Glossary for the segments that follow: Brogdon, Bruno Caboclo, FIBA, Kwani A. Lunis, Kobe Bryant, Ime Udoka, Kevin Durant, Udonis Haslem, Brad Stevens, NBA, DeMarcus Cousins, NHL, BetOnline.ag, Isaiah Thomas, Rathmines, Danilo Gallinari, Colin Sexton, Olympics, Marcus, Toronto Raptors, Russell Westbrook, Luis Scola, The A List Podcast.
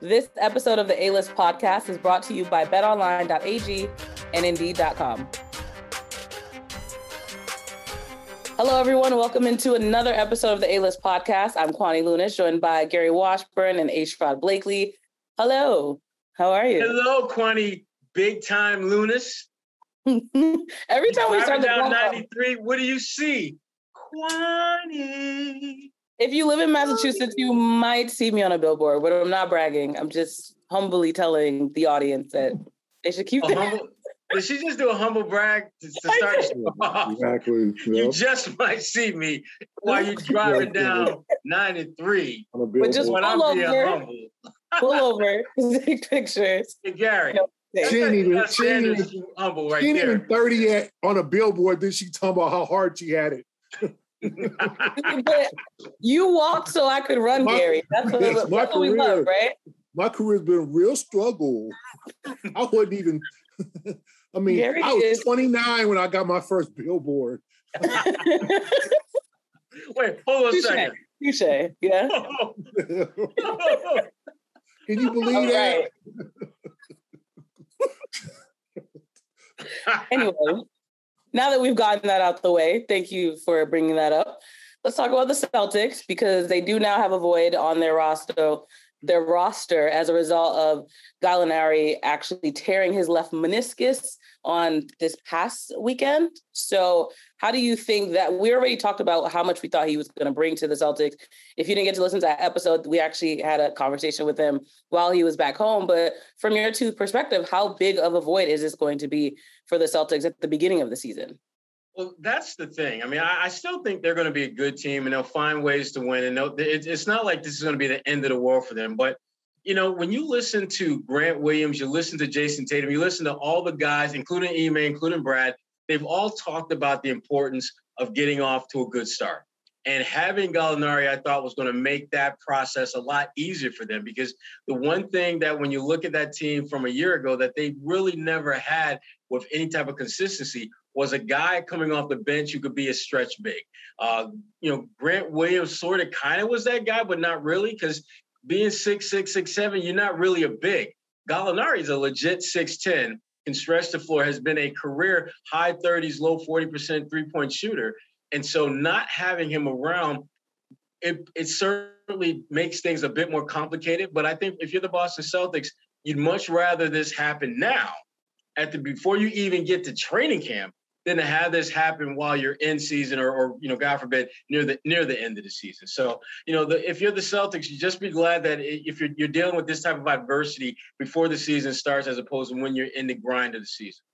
This episode of the A-List podcast is brought to you by BetOnline.ag and Indeed.com. Hello, everyone. Welcome into another episode of the A-List podcast. I'm Kwani Lunis, joined by Gary Washburn and H. Fraud Blakely. Hello. How are you? Hello, Kwani. Big time Lunis. Every time we start the down 93, what do you see? Kwani. If you live in Massachusetts, you might see me on a billboard, but I'm not bragging. I'm just humbly telling the audience that they should keep it. Did she just do a humble brag to start off? Exactly. You just might see me while you're driving down 93. But just pull over, take pictures. Hey, Gary. She ain't even 30 yet on a billboard. Then she talking about how hard she had it. But you walked so I could run, Gary. That's what we love, right? My career's been a real struggle. I wouldn't even... I mean, Gary was 29 when I got my first billboard. Wait, hold on a second. Touché, yeah? Can you believe that? Anyway, now that we've gotten that out the way, thank you for bringing that up. Let's talk about the Celtics, because they do now have a void on their roster. Their roster as a result of Gallinari actually tearing his left meniscus on this past weekend. So how do you think that we already talked about how much we thought he was going to bring to the Celtics? If you didn't get to listen to that episode, we actually had a conversation with him while he was back home. But from your two perspective, how big of a void is this going to be for the Celtics at the beginning of the season? Well, that's the thing. I mean, I still think they're going to be a good team and they'll find ways to win. And it's not like this is going to be the end of the world for them. But, you know, when you listen to Grant Williams, you listen to Jason Tatum, you listen to all the guys, including Ime, including Brad, they've all talked about the importance of getting off to a good start. And having Gallinari, I thought, was going to make that process a lot easier for them, because the one thing that when you look at that team from a year ago that they really never had with any type of consistency was a guy coming off the bench who could be a stretch big. Grant Williams sort of kind of was that guy, but not really, because being 6'6", 6'7", you're not really a big. Gallinari is a legit 6'10", can stretch the floor, has been a career high 30s, low 40% three-point shooter. And so not having him around, it certainly makes things a bit more complicated. But I think if you're the Boston Celtics, you'd much rather this happen now, before you even get to training camp, than to have this happen while you're in season or God forbid, near the end of the season. So, if you're the Celtics, you just be glad that if you're dealing with this type of adversity before the season starts, as opposed to when you're in the grind of the season.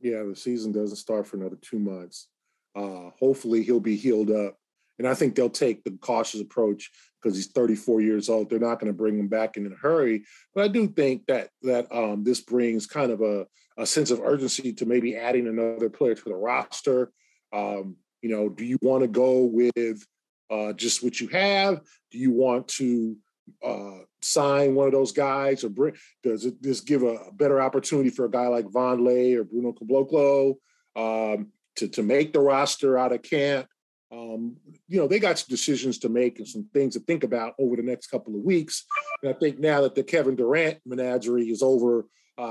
Yeah, the season doesn't start for another 2 months. Hopefully he'll be healed up. And I think they'll take the cautious approach because he's 34 years old. They're not going to bring him back in a hurry. But I do think that this brings kind of a sense of urgency to maybe adding another player to the roster. Do you want to go with just what you have? Do you want to sign one of those guys? Or does it just give a better opportunity for a guy like Vonleh or Bruno Caboclo to make the roster out of camp? They got some decisions to make and some things to think about over the next couple of weeks. And I think now that the Kevin Durant menagerie is over,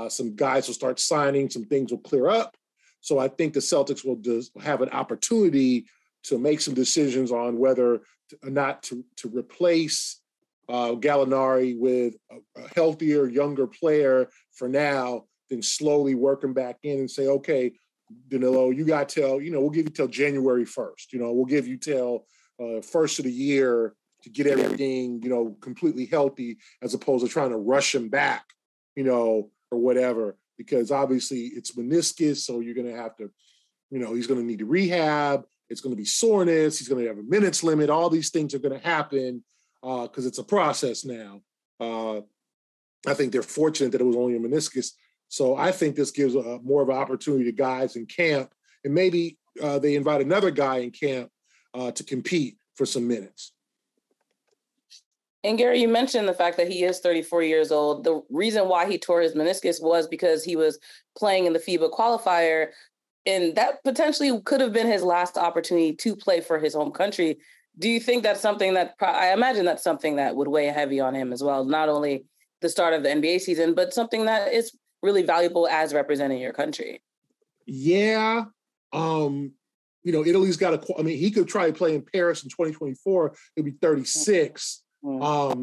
some guys will start signing, some things will clear up. So I think the Celtics will have an opportunity to make some decisions on whether or not to replace Gallinari with a healthier, younger player for now, then slowly work him back in and say, okay, Danilo, you got till, we'll give you till January 1st. We'll give you till first of the year to get everything, completely healthy, as opposed to trying to rush him back, or whatever, because obviously it's meniscus. So you're going to have to, he's going to need to rehab. It's going to be soreness. He's going to have a minutes limit. All these things are going to happen because it's a process now. I think they're fortunate that it was only a meniscus. So I think this gives more of an opportunity to guys in camp, and maybe they invite another guy in camp to compete for some minutes. And Gary, you mentioned the fact that he is 34 years old. The reason why he tore his meniscus was because he was playing in the FIBA qualifier, and that potentially could have been his last opportunity to play for his home country. Do you think that's something that, I imagine that's something that would weigh heavy on him as well, not only the start of the NBA season, but something that is really valuable as representing your country? Yeah. You know, Italy's got a, I mean, he could try to play in Paris in 2024. He'll be 36. Mm-hmm.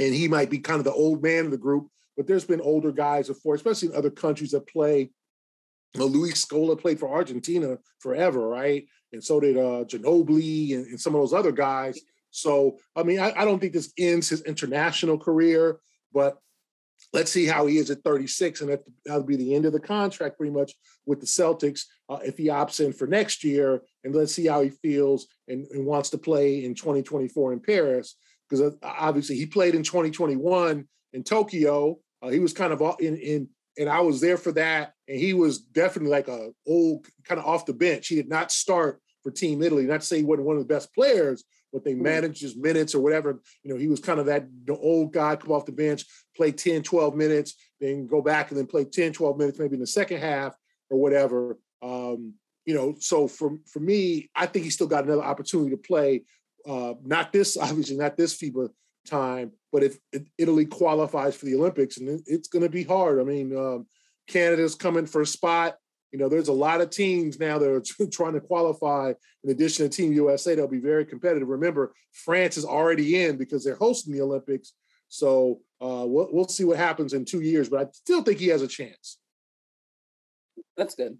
And he might be kind of the old man of the group, but there's been older guys before, especially in other countries that play. Luis Scola played for Argentina forever, right? And so did Ginobili and some of those other guys. So, I mean, I don't think this ends his international career, but let's see how he is at 36, and that'll be the end of the contract pretty much with the Celtics if he opts in for next year, and let's see how he feels and wants to play in 2024 in Paris, because obviously he played in 2021 in Tokyo. He was kind of in and I was there for that, and he was definitely like a old kind of off the bench. He did not start for Team Italy. Not to say he wasn't one of the best players, but they managed his minutes or whatever. You know, he was kind of that the old guy, come off the bench, play 10, 12 minutes, then go back and then play 10, 12 minutes, maybe in the second half or whatever. You know, so for me, I think he still got another opportunity to play. Not this, obviously, not this FIBA time, but if Italy qualifies for the Olympics, and it's going to be hard. I mean, Canada's coming for a spot. You know, there's a lot of teams now that are trying to qualify. In addition to Team USA, they'll be very competitive. Remember, France is already in because they're hosting the Olympics. So we'll see what happens in 2 years, but I still think he has a chance. That's good.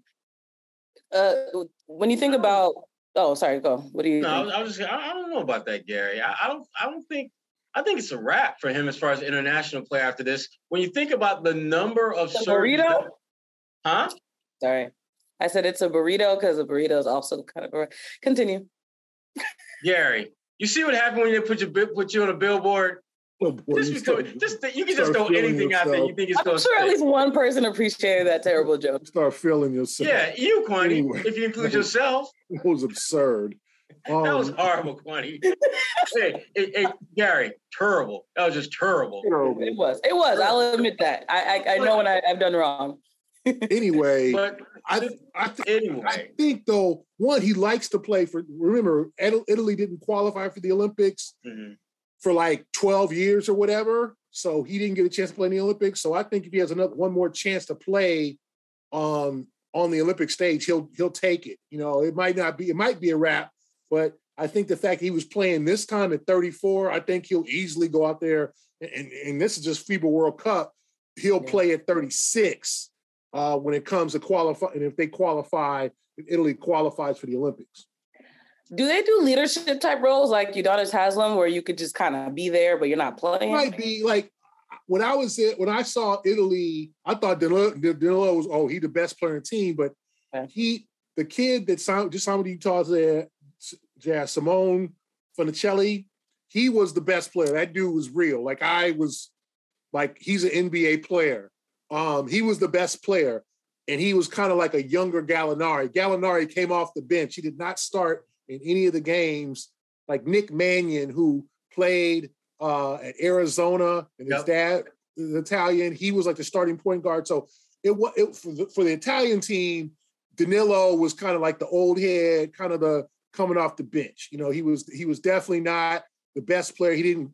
When you think about, oh, sorry, go. What do you? No, I don't know about that, Gary. I think it's a wrap for him as far as international player after this. When you think about the number of burrito, huh? Sorry, I said it's a burrito because a burrito is also kind of a continue. Gary, you see what happened when they put you on a billboard? Oh boy, you can just throw anything out there. You think it's I'm sure at least one person appreciated that terrible joke. Start feeling yourself. Yeah, you, Kwani, anyway, if you include yourself. It was absurd. That was horrible, Kwani. hey, Gary, terrible. That was just terrible. It was. I'll admit that. I know when I've done wrong. Anyway, I think, though, one, he likes to play for, remember, Italy didn't qualify for the Olympics for like 12 years or whatever. So he didn't get a chance to play in the Olympics. So I think if he has one more chance to play on the Olympic stage, he'll take it. You know, it might be a wrap. But I think the fact he was playing this time at 34, I think he'll easily go out there. And this is just FIBA World Cup. He'll play at 36 when it comes to qualify. And if they qualify, if Italy qualifies for the Olympics. Do they do leadership type roles like Udonis Haslem, where you could just kind of be there, but you're not playing? It might be like when I saw Italy, I thought Danilo was, he's the best player in the team. But the kid that signed, just signed with Utah there, Simone Funicelli, he was the best player. That dude was real. He's an NBA player. He was the best player, and he was kind of like a younger Gallinari. Gallinari came off the bench. He did not start in any of the games. Like Nick Mannion, who played at Arizona, and his dad is Italian. He was like the starting point guard. So for the Italian team, Danilo was kind of like the old head, kind of the coming off the bench. You know, he was definitely not the best player. He didn't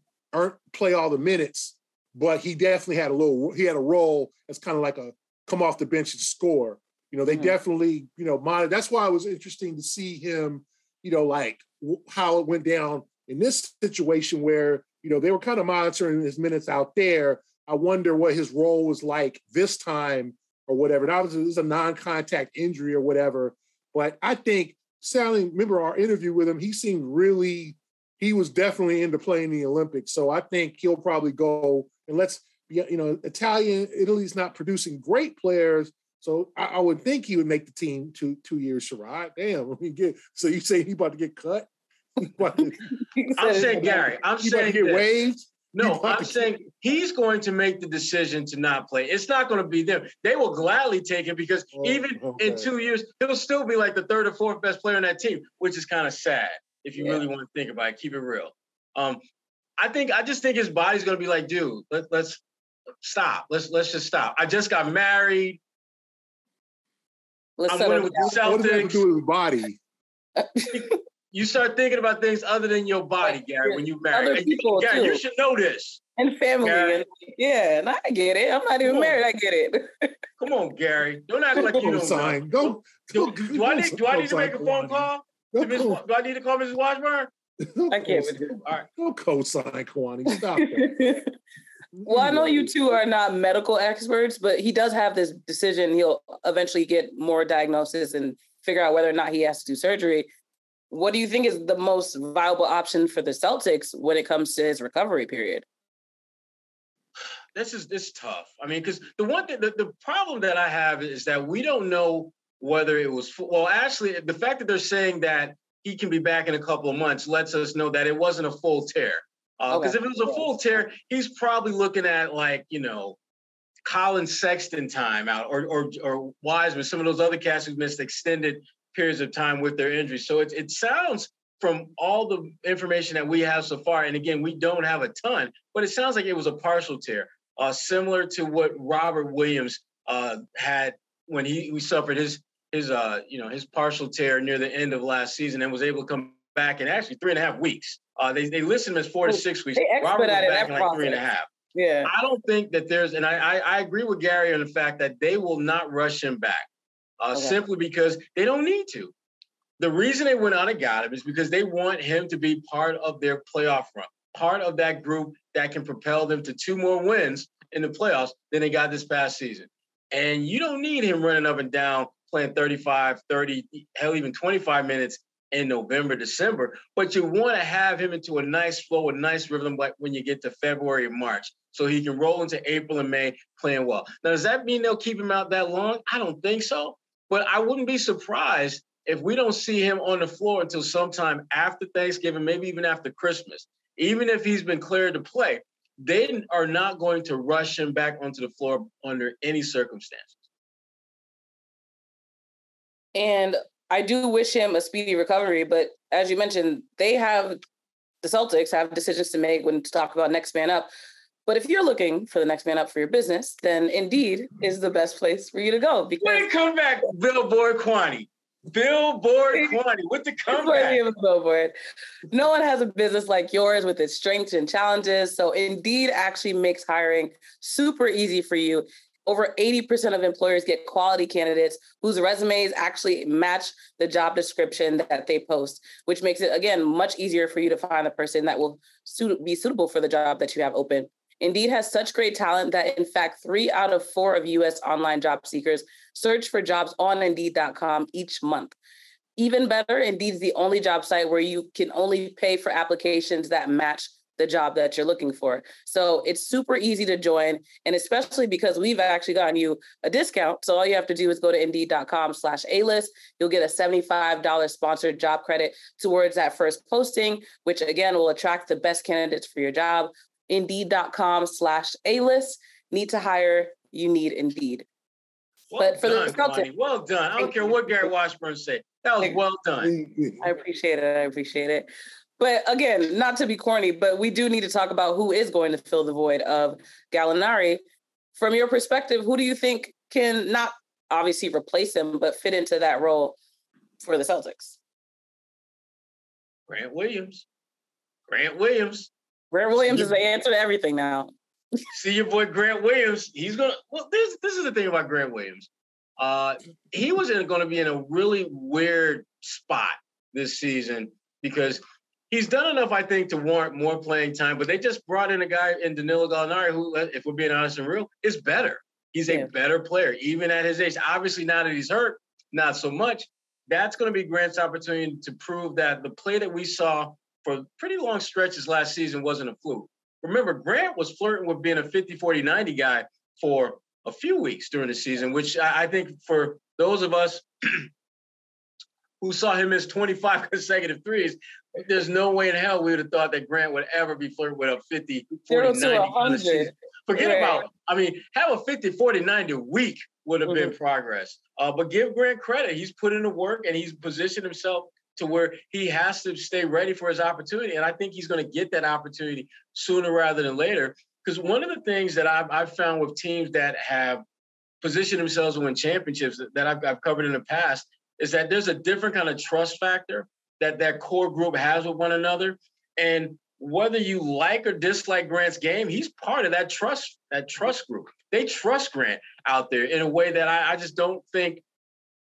play all the minutes, but he definitely had a role as kind of like a come off the bench and score. You know, they definitely, you know, monitor. That's why it was interesting to see him, you know, like how it went down in this situation where, you know, they were kind of monitoring his minutes out there. I wonder what his role was like this time or whatever. And obviously this is a non-contact injury or whatever, but I think remember our interview with him, he seemed really, he was definitely into playing the Olympics. So I think he'll probably go, and Italy's not producing great players. So I would think he would make the team two years, Sherrod. Damn, so you say he about to get cut? I'm saying, Gary, get waived? No, I'm saying he's going to make the decision to not play. It's not going to be them. They will gladly take it because in 2 years, he'll still be like the third or fourth best player on that team, which is kind of sad if you really want to think about it. Keep it real. I just think his body's going to be like, dude, let's stop. Let's just stop. I just got married. I'm winning with the Celtics. What does that do with his body? you start thinking about things other than your body, Gary, when you marry. Other people, Gary, too. You should know this. And family. Gary. Yeah, and I get it. I'm not even married. I get it. Come on, Gary. Don't act like you don't sign. Do I need to make a phone call? Do I need to call Mrs. Washburn? I can't with you. All right. Don't co-sign, Kwani. Stop it. Well, I know you two are not medical experts, but he does have this decision. He'll eventually get more diagnosis and figure out whether or not he has to do surgery. What do you think is the most viable option for the Celtics when it comes to his recovery period? This is tough. I mean, because the problem that I have is that we don't know whether it was, well, actually, the fact that they're saying that he can be back in a couple of months lets us know that it wasn't a full tear. Because if it was a full tear, he's probably looking at Colin Sexton time out or Wiseman, some of those other cats who've missed extended periods of time with their injuries. So it sounds from all the information that we have so far, and again, we don't have a ton, but it sounds like it was a partial tear, similar to what Robert Williams had when he suffered his partial tear near the end of last season and was able to come back in actually 3.5 weeks. They listed him as 4 to 6 weeks. Robert was back in 3.5. Yeah. I don't think that there's, and I agree with Gary on the fact that they will not rush him back simply because they don't need to. The reason they went out and got him is because they want him to be part of their playoff run, part of that group that can propel them to 2 more wins in the playoffs than they got this past season. And you don't need him running up and down, playing 35, 30, hell, even 25 minutes in November, December, but you want to have him into a nice flow, a nice rhythm like when you get to February and March, so he can roll into April and May playing well. Now, does that mean they'll keep him out that long? I don't think so, but I wouldn't be surprised if we don't see him on the floor until sometime after Thanksgiving, maybe even after Christmas. Even if he's been cleared to play, they are not going to rush him back onto the floor under any circumstances. And I do wish him a speedy recovery, but as you mentioned, the Celtics have decisions to make when to talk about next man up. But if you're looking for the next man up for your business, then Indeed is the best place for you to go. Because come back, Billboard Kwani with the comeback. Billboard. No one has a business like yours with its strengths and challenges. So Indeed actually makes hiring super easy for you. Over 80% of employers get quality candidates whose resumes actually match the job description that they post, which makes it, again, much easier for you to find the person that will be suitable for the job that you have open. Indeed has such great talent that, in fact, 3 out of 4 of U.S. online job seekers search for jobs on Indeed.com each month. Even better, Indeed is the only job site where you can only pay for applications that match the job that you're looking for. So it's super easy to join, and especially because we've actually gotten you a discount. So all you have to do is go to Indeed.com/A-list. You'll get a $75 sponsored job credit towards that first posting, which again will attract the best candidates for your job. Indeed.com/A-list. Need to hire, you need Indeed. Well done. I don't care what Gary Washburn said. That was well done. I appreciate it. But again, not to be corny, but we do need to talk about who is going to fill the void of Gallinari. From your perspective, who do you think can not obviously replace him, but fit into that role for the Celtics? Grant Williams. Grant Williams is the answer to everything now. See your boy Grant Williams. He's going to, well, this is the thing about Grant Williams. He was going to be in a really weird spot this season because he's done enough, I think, to warrant more playing time, but they just brought in a guy in Danilo Gallinari who, if we're being honest and real, is better. He's a better player, even at his age. Obviously, now that he's hurt, not so much. That's going to be Grant's opportunity to prove that the play that we saw for pretty long stretches last season wasn't a fluke. Remember, Grant was flirting with being a 50-40-90 guy for a few weeks during the season, which I think for those of us who saw him miss 25 consecutive threes, there's no way in hell we would have thought that Grant would ever be flirting with a 50, 40, 90. Forget about it. I mean, have a 50, 40, 90 week would have been progress. But give Grant credit. He's put in the work and he's positioned himself to where he has to stay ready for his opportunity. And I think he's going to get that opportunity sooner rather than later. Because one of the things that I've found with teams that have positioned themselves to win championships that I've covered in the past is that there's a different kind of trust factor that that core group has with one another. And whether you like or dislike Grant's game, he's part of that trust group. They trust Grant out there in a way that I just don't think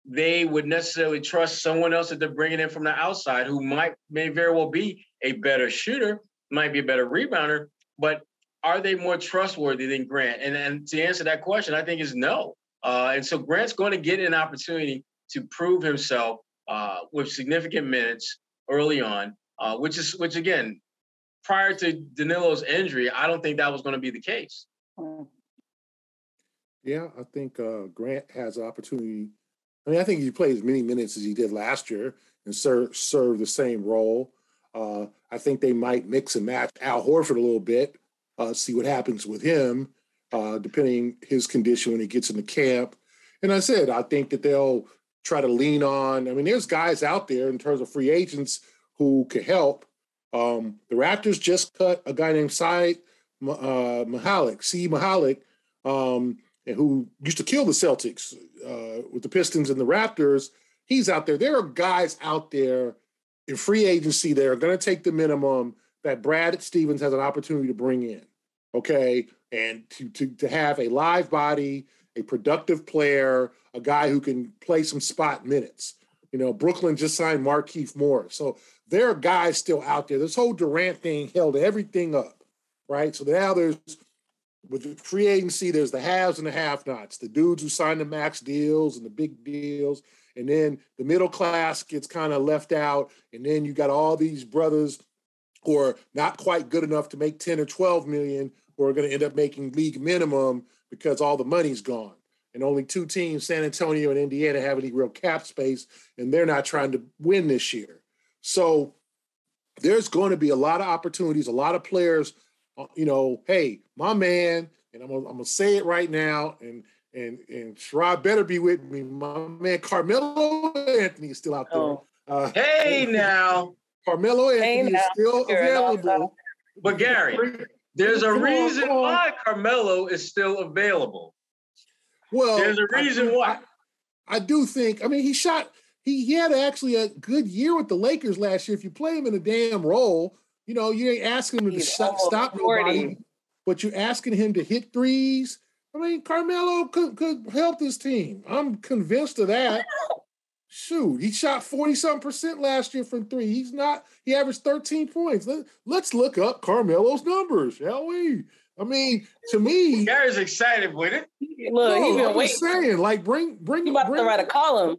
they would necessarily trust someone else that they're bringing in from the outside, who may very well be a better shooter, might be a better rebounder, but are they more trustworthy than Grant? And to answer that question, I think is no. And so Grant's going to get an opportunity to prove himself with significant minutes early on, which again, prior to Danilo's injury, I don't think that was going to be the case. Yeah, I think Grant has an opportunity. I mean, I think he played as many minutes as he did last year and served the same role. I think they might mix and match Al Horford a little bit, see what happens with him, depending his condition when he gets into camp. And I think that they'll try to lean on. I mean, there's guys out there in terms of free agents who could help. The Raptors just cut a guy named Saeed Mihalic, C. Mihalic, who used to kill the Celtics with the Pistons and the Raptors. He's out there. There are guys out there in free agency that are going to take the minimum that Brad Stevens has an opportunity to bring in, okay? And to have a live body, a productive player, a guy who can play some spot minutes. You know, Brooklyn just signed Markieff Morris. So there are guys still out there. This whole Durant thing held everything up, right? So now there's, with the free agency, there's the haves and the have-nots, the dudes who sign the max deals and the big deals, and then the middle class gets kind of left out, and then you got all these brothers who are not quite good enough to make 10 or 12 million who are going to end up making league minimum because all the money's gone. And only two teams, San Antonio and Indiana, have any real cap space, and they're not trying to win this year. So there's going to be a lot of opportunities, a lot of players. You know, hey, my man, and I'm gonna say it right now, and Sherrod better be with me. My man, Carmelo Anthony is still out there. Oh. Hey now, Carmelo Anthony is still available. But Gary, there's a reason why Carmelo is still available. Well, there's a reason why. I do think. I mean, he had actually a good year with the Lakers last year. If you play him in a damn role. You know, you ain't asking him to stop nobody, but you're asking him to hit threes. I mean, Carmelo could help this team. I'm convinced of that. Shoot, he shot 40-something% last year from three. He averaged 13 points. Let's look up Carmelo's numbers, shall we? I mean, to me, Gary's excited with it. Look, no, I'm just saying, like, bring. You about to write a column?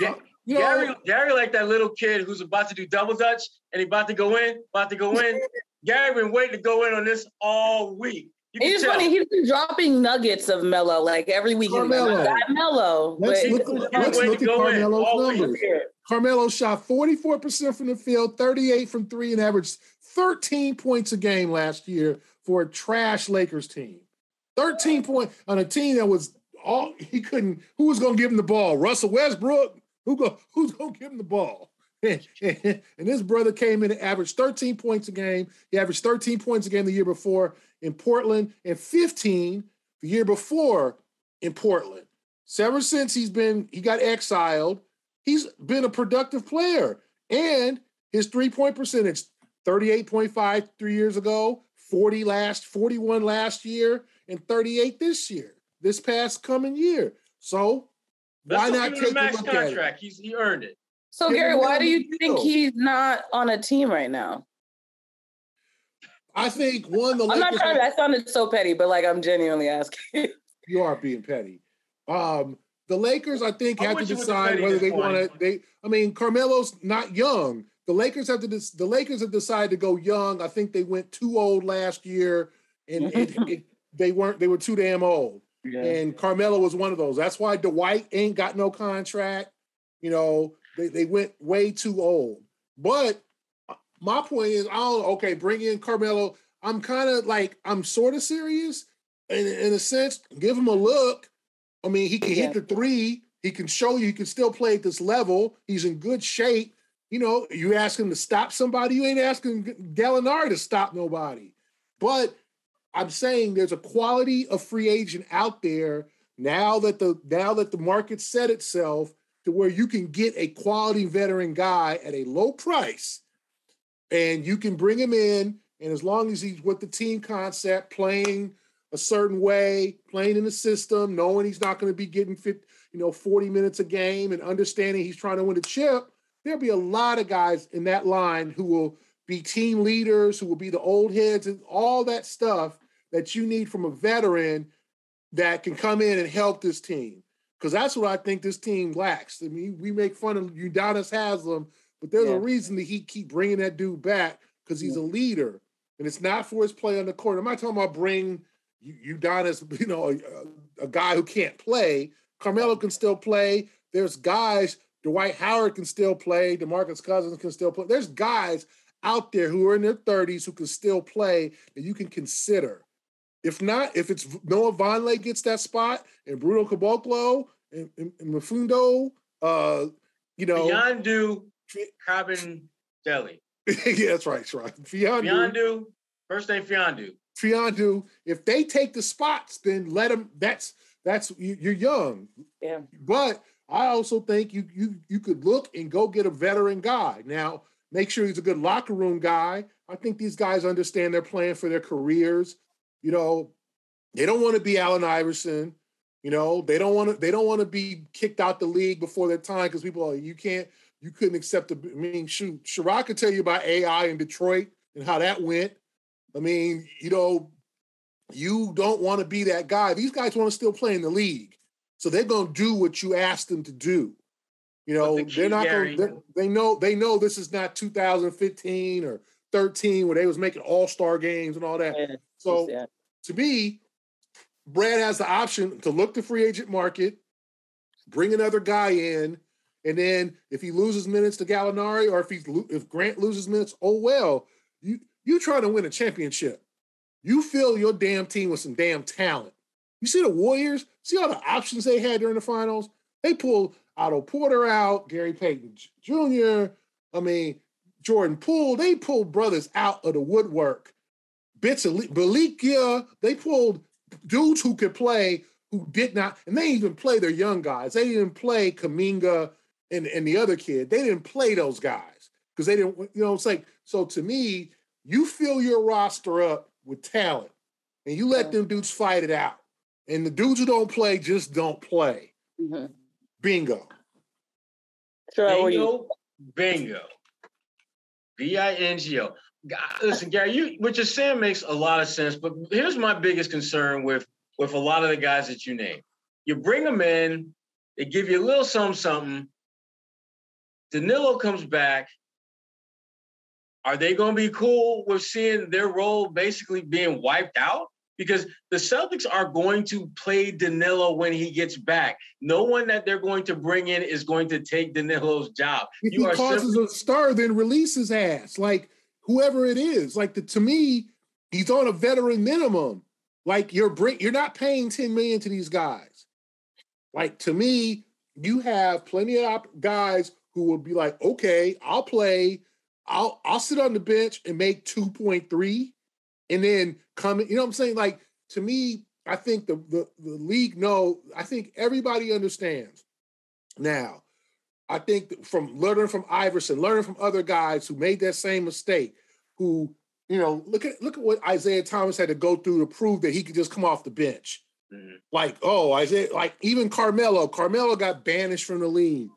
Yeah. You know, Gary, like that little kid who's about to do double dutch and he about to go in. Gary been waiting to go in on this all week. It's funny, he's been dropping nuggets of Melo like every week. Carmelo. Let's look at Carmelo's numbers. Carmelo shot 44% from the field, 38% from three, and averaged 13 points a game last year for a trash Lakers team. 13 points on a team that was all he couldn't. Who was going to give him the ball? Russell Westbrook? Who's going to give him the ball? And this brother came in and averaged 13 points a game. He averaged 13 points a game the year before in Portland and 15 the year before in Portland. So ever since he got exiled, he's been a productive player. And his three-point percentage, 38.5 3 years ago, 41 last year, and 38 this year, this past coming year. So why not take a max contract? He earned it. So, Gary, why do you think he's not on a team right now? I think I'm not trying. That sounded so petty, but like I'm genuinely asking. You are being petty. The Lakers, I think, have to decide whether they want to. Carmelo's not young. The Lakers have decided to go young. I think they went too old last year, and they were too damn old. Yeah. And Carmelo was one of those. That's why Dwight ain't got no contract. You know, they went way too old. But my point is, bring in Carmelo. I'm kind of like, I'm sort of serious in a sense. Give him a look. I mean, he can hit the three. He can show you he can still play at this level. He's in good shape. You know, you ask him to stop somebody. You ain't asking Gallinari to stop nobody. But I'm saying there's a quality of free agent out there now that the market set itself to where you can get a quality veteran guy at a low price and you can bring him in. And as long as he's with the team concept, playing a certain way, playing in the system, knowing he's not going to be getting 40 minutes a game and understanding he's trying to win a chip, there'll be a lot of guys in that line who will be team leaders, who will be the old heads and all that stuff that you need from a veteran that can come in and help this team. Because that's what I think this team lacks. I mean, we make fun of Udonis Haslem, but there's a reason that he keep bringing that dude back, because he's a leader. And it's not for his play on the court. I'm not talking about bring Udonis, a guy who can't play. Carmelo can still play. There's guys, Dwight Howard can still play. DeMarcus Cousins can still play. There's guys out there who are in their 30s who can still play that you can consider. If not, if it's Noah Vonleh gets that spot and Bruno Caboclo and Fiondu, Fiondu Caboclo. Yeah, that's right. That's right. Fiondu. First name Fiondu. Fiondu. If they take the spots, then let them. That's you're young. Yeah. But I also think you could look and go get a veteran guy. Now, make sure he's a good locker room guy. I think these guys understand they're playing for their careers. They don't want to be Allen Iverson. They don't want to be kicked out the league before their time because people are you couldn't accept Sherrod could tell you about AI in Detroit and how that went. I mean, you don't want to be that guy. These guys want to still play in the league. So they're gonna do what you ask them to do. They're not gonna they know this is not 2015 or 13 where they was making all-star games and all that. Yeah. So to me, Brad has the option to look the free agent market, bring another guy in, and then if he loses minutes to Gallinari or if Grant loses minutes, oh well, you trying to win a championship. You fill your damn team with some damn talent. You see the Warriors? See all the options they had during the finals? They pulled Otto Porter out, Gary Payton Jr., Jordan Poole. They pulled brothers out of the woodwork. Balikia, they pulled dudes who could play, who did not, and they didn't even play their young guys. They didn't play Kaminga and the other kid. They didn't play those guys because they didn't, it's like, so to me, you fill your roster up with talent and you let them dudes fight it out. And the dudes who don't play just don't play. Mm-hmm. Bingo. Bingo. Bingo. Listen, Gary, what you're saying makes a lot of sense, but here's my biggest concern with a lot of the guys that you name. You bring them in, they give you a little something. Danilo comes back. Are they going to be cool with seeing their role basically being wiped out? Because the Celtics are going to play Danilo when he gets back. No one that they're going to bring in is going to take Danilo's job. If he causes a star, then release his ass. Like, whoever it is, to me, he's on a veteran minimum. You're not paying $10 million to these guys. To me, you have plenty of guys who will be like, okay, I'll play. I'll sit on the bench and make 2.3 and then come. You know what I'm saying? To me, I think the league I think everybody understands now. I think from learning from Iverson, learning from other guys who made that same mistake, who, look at what Isaiah Thomas had to go through to prove that he could just come off the bench. Mm-hmm. Isaiah, even Carmelo. Carmelo got banished from the league.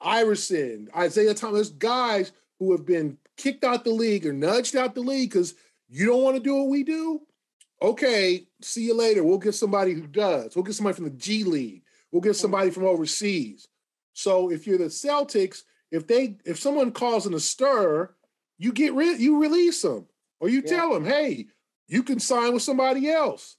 Iverson, Isaiah Thomas, guys who have been kicked out the league or nudged out the league because you don't want to do what we do. Okay, see you later. We'll get somebody who does. We'll get somebody from the G League. We'll get somebody from overseas. So if you're the Celtics, if someone causing a stir, you release them, or you tell them, hey, you can sign with somebody else,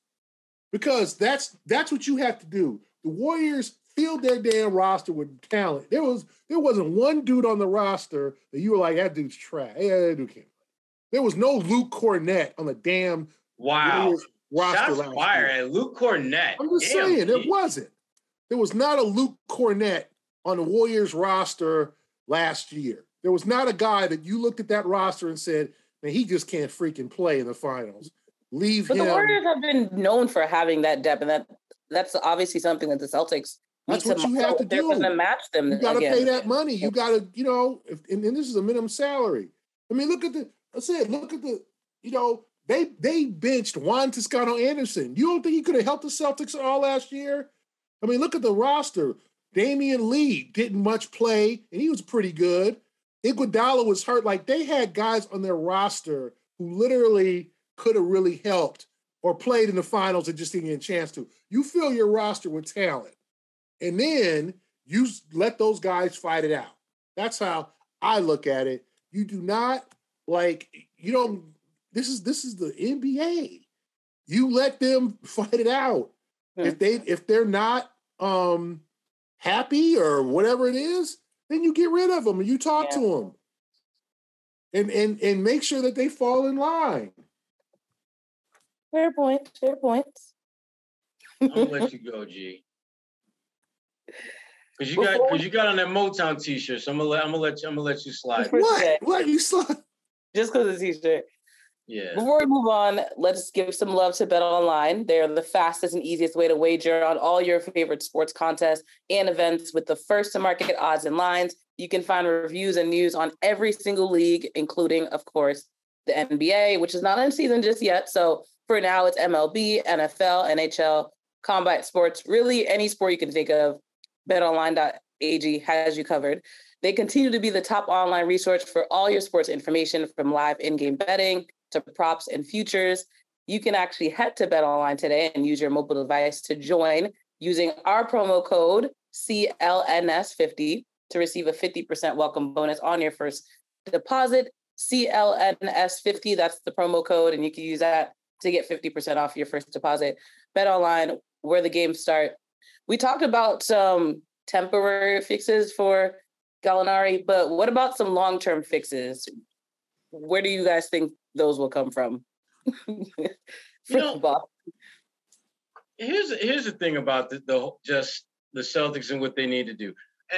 because that's what you have to do. The Warriors filled their damn roster with talent. There wasn't one dude on the roster that you were like, that dude's trash. Yeah, that dude can't. There was no Luke Kornet on the damn Warriors roster. Shots fired at Luke Kornet. I'm just saying, there wasn't. There was not a Luke Kornet on the Warriors roster last year. There was not a guy that you looked at that roster and said, man, he just can't freaking play in the finals. Leave him. But the Warriors have been known for having that depth, and that's obviously something that the Celtics That's what you have to do. They're going to match them. You got to pay that money. You got to, you know, and this is a minimum salary. I mean, they benched Juan Toscano-Anderson. You don't think he could have helped the Celtics at all last year? I mean, look at the roster. Damian Lee didn't much play, and he was pretty good. Iguodala was hurt. Like, they had guys on their roster who literally could have really helped or played in the finals and just didn't get a chance to. You fill your roster with talent, and then you let those guys fight it out. That's how I look at it. You do not, like, you don't. This is the NBA. You let them fight it out. Yeah. If they're not happy or whatever it is, then you get rid of them and you talk to them, and make sure that they fall in line. Fair point. I'll let you go, G. Because you got on that Motown T-shirt, so I'm gonna let you slide. What? What you slide? Just because of the T-shirt. Yeah. Before we move on, let's give some love to Bet Online. They are the fastest and easiest way to wager on all your favorite sports contests and events with the first to market odds and lines. You can find reviews and news on every single league, including, of course, the NBA, which is not in season just yet. So for now, it's MLB, NFL, NHL, combat sports, really any sport you can think of. BetOnline.ag has you covered. They continue to be the top online resource for all your sports information, from live in-game betting to props and futures. You can actually head to BetOnline today and use your mobile device to join using our promo code CLNS50 to receive a 50% welcome bonus on your first deposit. CLNS50, that's the promo code, and you can use that to get 50% off your first deposit. BetOnline, where the games start. We talked about some temporary fixes for Gallinari, but what about some long-term fixes? Where do you guys think those will come from? Football. Here's the thing about the Celtics and what they need to do.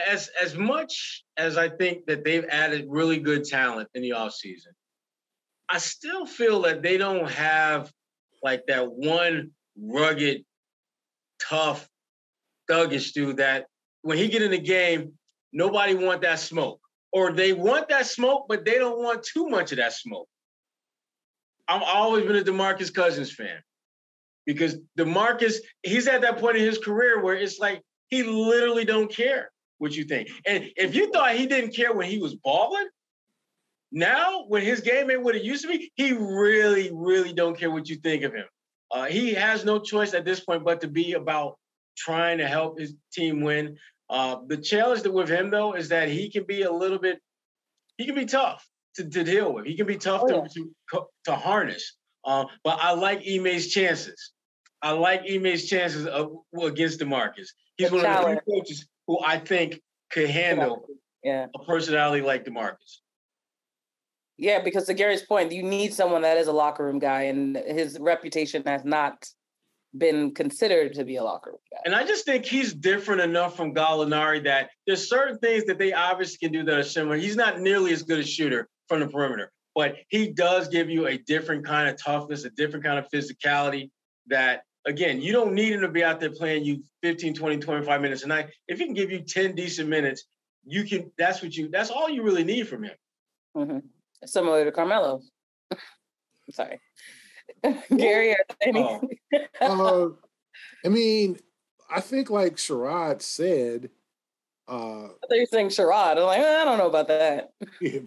As much as I think that they've added really good talent in the offseason, I still feel that they don't have like that one rugged, tough, thuggish dude that when he get in the game, nobody want that smoke. Or they want that smoke, but they don't want too much of that smoke. I've always been a DeMarcus Cousins fan because DeMarcus, he's at that point in his career where it's like he literally don't care what you think. And if you thought he didn't care when he was balling, now when his game ain't what it used to be, he really, really don't care what you think of him. He has no choice at this point but to be about trying to help his team win. The challenge with him, though, is that he can be tough to deal with. He can be tough to harness. But I like Ime's chances. Against DeMarcus. He's one of the few coaches who I think could handle a personality like DeMarcus. Yeah, because to Gary's point, you need someone that is a locker room guy, and his reputation has not been considered to be a locker room guy. And I just think he's different enough from Gallinari that there's certain things that they obviously can do that are similar. He's not nearly as good a shooter from the perimeter, but he does give you a different kind of toughness, a different kind of physicality that, again, you don't need him to be out there playing you 15, 20, 25 minutes a night. If he can give you 10 decent minutes, you can. That's all you really need from him. Mm-hmm. Similar to Carmelo. Sorry. Gary or anything. I mean, I think like Sherrod said. They're saying Sherrod. I'm like, I don't know about that.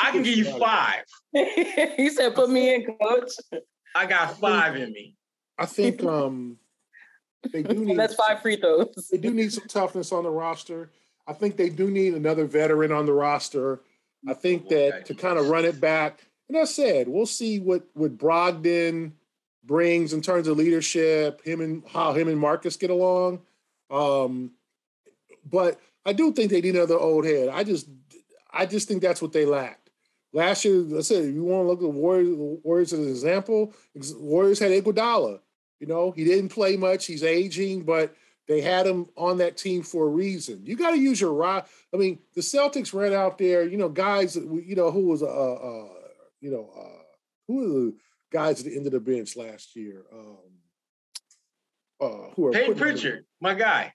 I can give you 5. He said, "Put me in, coach." I got 5 in me. I think they do need. That's 5 free throws. They do need some toughness on the roster. I think they do need another veteran on the roster. I think that to kind of run it back. And I said, we'll see what Brogdon brings in terms of leadership, how him and Marcus get along. But I do think they need another old head. I just think that's what they lacked. Last year, I said, if you want to look at the Warriors as an example, Warriors had Iguodala. You know, he didn't play much. He's aging, but they had him on that team for a reason. You got to use your rod. I mean, the Celtics ran out there, you know, guys, you know, who was who were the guys at the end of the bench last year? Peyton Pritchard, my guy.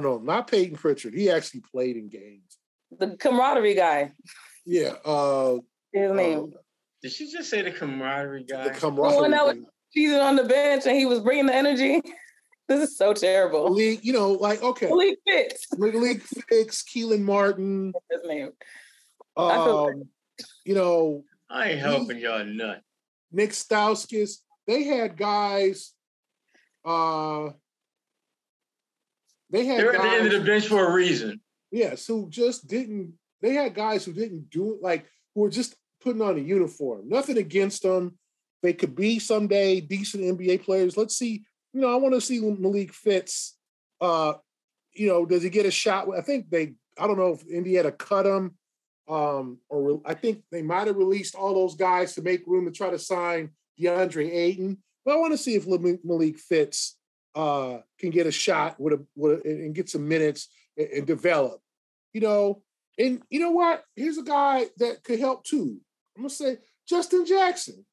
No, not Peyton Pritchard. He actually played in games. The camaraderie guy. Yeah. His name. Did she just say the camaraderie guy? The camaraderie. The one that was cheating on the bench and he was bringing the energy. This is so terrible. Malik, you know, like, okay. Malik Fitts. Malik Fitts, Keelan Martin. That's his name. You know. I ain't helping y'all none. Nick Stauskas. They had guys. They're at the end of the bench for a reason. Yes, who just didn't. They had guys who didn't do it, like, who were just putting on a uniform. Nothing against them. They could be someday decent NBA players. Let's see. You know, I want to see Malik Fitts. You know, does he get a shot? I think they, I don't know if Indiana cut him. Or I think they might have released all those guys to make room to try to sign DeAndre Ayton. But I want to see if Malik Fitts can get a shot and get some minutes and develop. You know, and you know what? Here's a guy that could help too. I'm going to say Justin Jackson.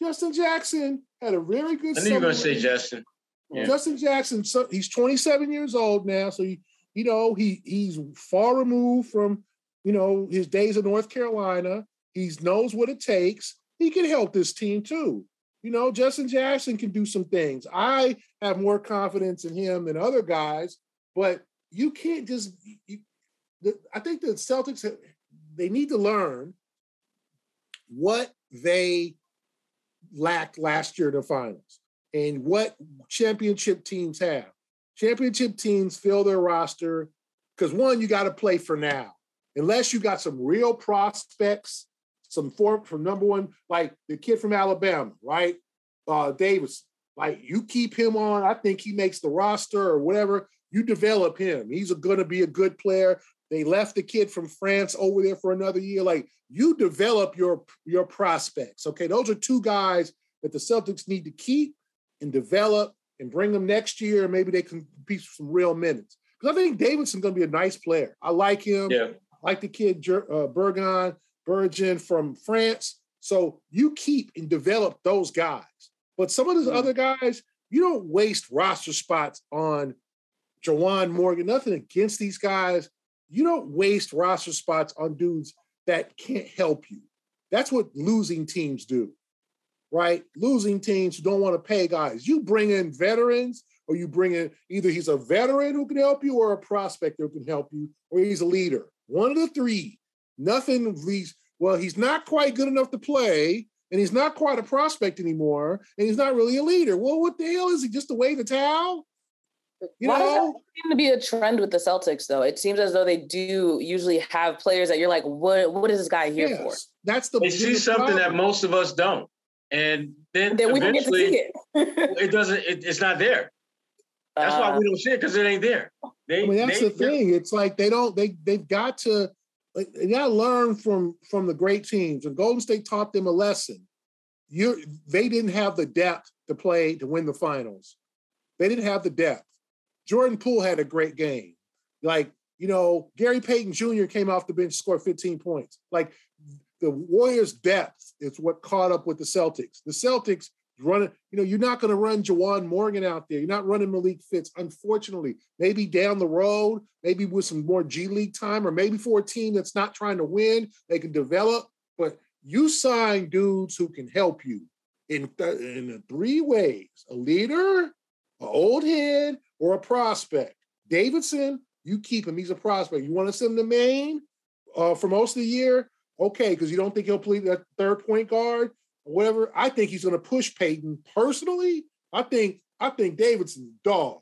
Justin Jackson had a very good summer. I knew you were going to say Justin. Yeah. Justin Jackson, he's 27 years old now, so he's far removed from, you know, his days in North Carolina. He knows what it takes. He can help this team too. You know, Justin Jackson can do some things. I have more confidence in him than other guys, but you can't just. I think the Celtics, they need to learn what they lacked last year in the finals and what championship teams have. Championship teams fill their roster because, one, you got to play for now. Unless you got some real prospects, some from number one, like the kid from Alabama, right? Davis, like you keep him on. I think he makes the roster or whatever. You develop him. He's going to be a good player. They left the kid from France over there for another year. Like, you develop your prospects, okay? Those are two guys that the Celtics need to keep and develop and bring them next year, and maybe they can compete for some real minutes. Because I think Davidson's going to be a nice player. I like him. Yeah. I like the kid Bergen from France. So you keep and develop those guys. But some of those other guys, you don't waste roster spots on Jawan Morgan. Nothing against these guys. You don't waste roster spots on dudes that can't help you. That's what losing teams do, right? Losing teams who don't want to pay guys. You bring in veterans, or you bring in either he's a veteran who can help you or a prospect who can help you, or he's a leader. One of the three. He's not quite good enough to play, and he's not quite a prospect anymore, and he's not really a leader. Well, what the hell is he? Just to wave the towel? Why does that seem to be a trend with the Celtics, though? It seems as though they do usually have players that you're like, what is this guy here for? That's the. They see something that most of us don't, and then we don't get to see it. It doesn't. It's not there. That's why we don't see it, because it ain't there. That's the thing. It's like they've got to learn from the great teams. And Golden State taught them a lesson. They didn't have the depth to play to win the finals. They didn't have the depth. Jordan Poole had a great game. Like, you know, Gary Payton Jr. came off the bench, scored 15 points. Like, the Warriors' depth is what caught up with the Celtics. The Celtics running, you know, you're not going to run Jawan Morgan out there. You're not running Malik Fitts, unfortunately. Maybe down the road, maybe with some more G League time, or maybe for a team that's not trying to win, they can develop. But you sign dudes who can help you in three ways: a leader, an old head, or a prospect. Davidson, you keep him. He's a prospect. You want to send him to Maine for most of the year? Okay, because you don't think he'll play that third point guard. Whatever, I think he's going to push Peyton personally. I think Davidson's a dog.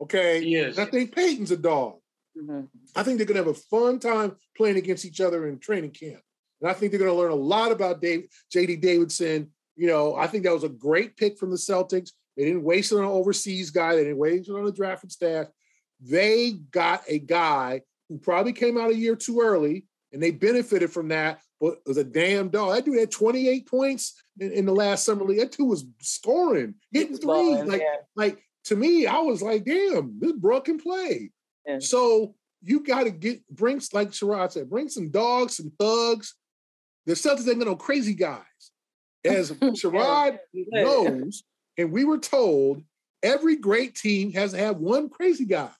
Okay, yes. I think Peyton's a dog. Mm-hmm. I think they're going to have a fun time playing against each other in training camp, and I think they're going to learn a lot about JD Davidson. You know, I think that was a great pick from the Celtics. They didn't waste it on an overseas guy. They didn't waste it on the drafting staff. They got a guy who probably came out a year too early, and they benefited from that. But it was a damn dog. That dude had 28 points in the last summer league. That dude was scoring, hitting threes. To me, I was like, damn, this bro can play. Yeah. So you got to bring, like Sherrod said, bring some dogs, some thugs. The Celtics ain't got no crazy guys. As Sherrod knows, and we were told, every great team has to have one crazy guy.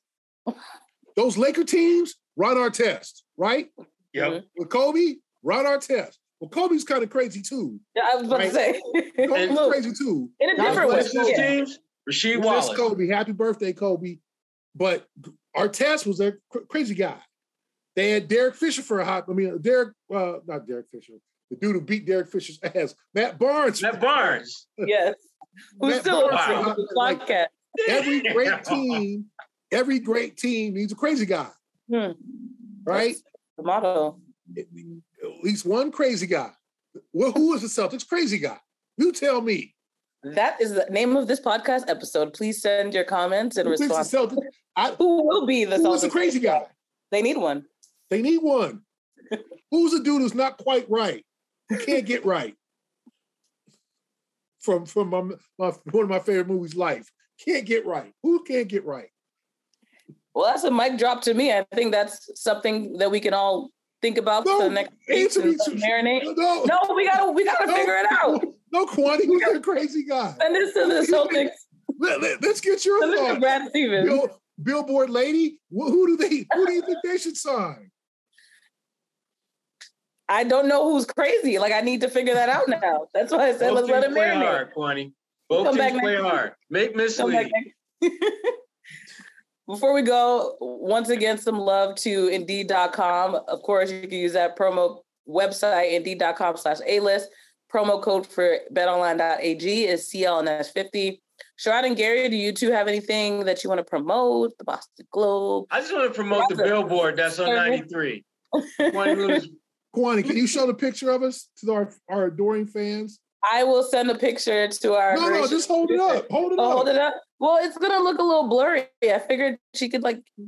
Those Laker teams, Ron Artest, right? Yeah. With Kobe, Ron Artest. Well, Kobe's kind of crazy too. Yeah, I was about to say. Kobe's crazy too. In a different way. Teams, Rasheed Wallace. Miss Kobe. Happy birthday, Kobe. But Artest was a crazy guy. They had Derek Fisher for a hot. I mean, not Derek Fisher. The dude who beat Derek Fisher's ass, Matt Barnes. Matt Barnes. Yes. Who's still on the podcast? Every great team needs a crazy guy. Hmm. Right? That's the motto. At least one crazy guy. Well, who is the Celtics crazy guy? You tell me. That is the name of this podcast episode. Please send your comments and response. Who will be the Celtics? Who's the crazy guy? They need one. They need one. Who's a dude who's not quite right? Who can't get right? From one of my favorite movies, Life. Can't get right. Who can't get right? Well, that's a mic drop to me. I think that's something that we can all think about for the next season. Marinate. No, we gotta figure it out. No, Kwani, who's a crazy guy? Send this to the Celtics. Let's get your thoughts. Brad Stevens. Billboard lady, who do you think they should sign? I don't know who's crazy. Like, I need to figure that out now. That's why I said both let's let him marinate. Hard, Kwani. Both come teams back play hard. Make mislead. Before we go, once again, some love to Indeed.com. Of course, you can use that promo website, Indeed.com/A-list. Promo code for BetOnline.ag is CLNS50. Sherrod and Gary, do you two have anything that you want to promote? The Boston Globe? I just want to promote the billboard that's on 93. Kwani, can you show the picture of us to our adoring fans? I will send a picture to our... No, just hold it up. Hold it up. Well, it's going to look a little blurry. I figured she could,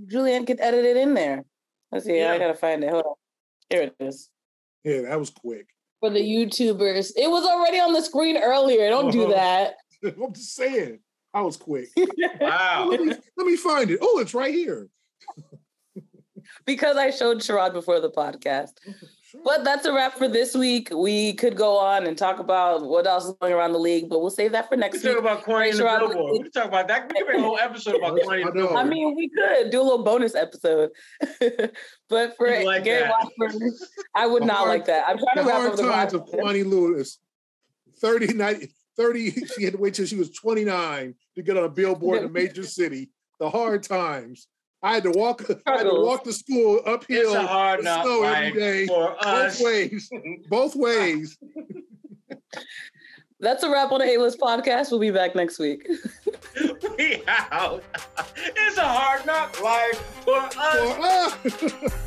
Julianne could edit it in there. Let's see. Yeah. I got to find it. Hold on. Here it is. Yeah, that was quick. For the YouTubers. It was already on the screen earlier. Don't do that. I'm just saying. I was quick. Wow. Let me find it. Oh, it's right here. Because I showed Sherrod before the podcast. Sure. But that's a wrap for this week. We could go on and talk about what else is going around the league, but we'll save that for next week. We could talk about Kwani and the billboard. We could talk about that. We could make a whole episode about Kwani and the billboard. I mean, we could do a little bonus episode. But for Gary Washburn, I would not like that. I'm trying to wrap up the hard times of Kwani Lunis. 30, she had to wait till she was 29 to get on a billboard in a major city. The hard times. I had to walk to school uphill. It's a hard snow every day. For us. Both ways. That's a wrap on the A-List podcast. We'll be back next week. We out. It's a hard knock life for us.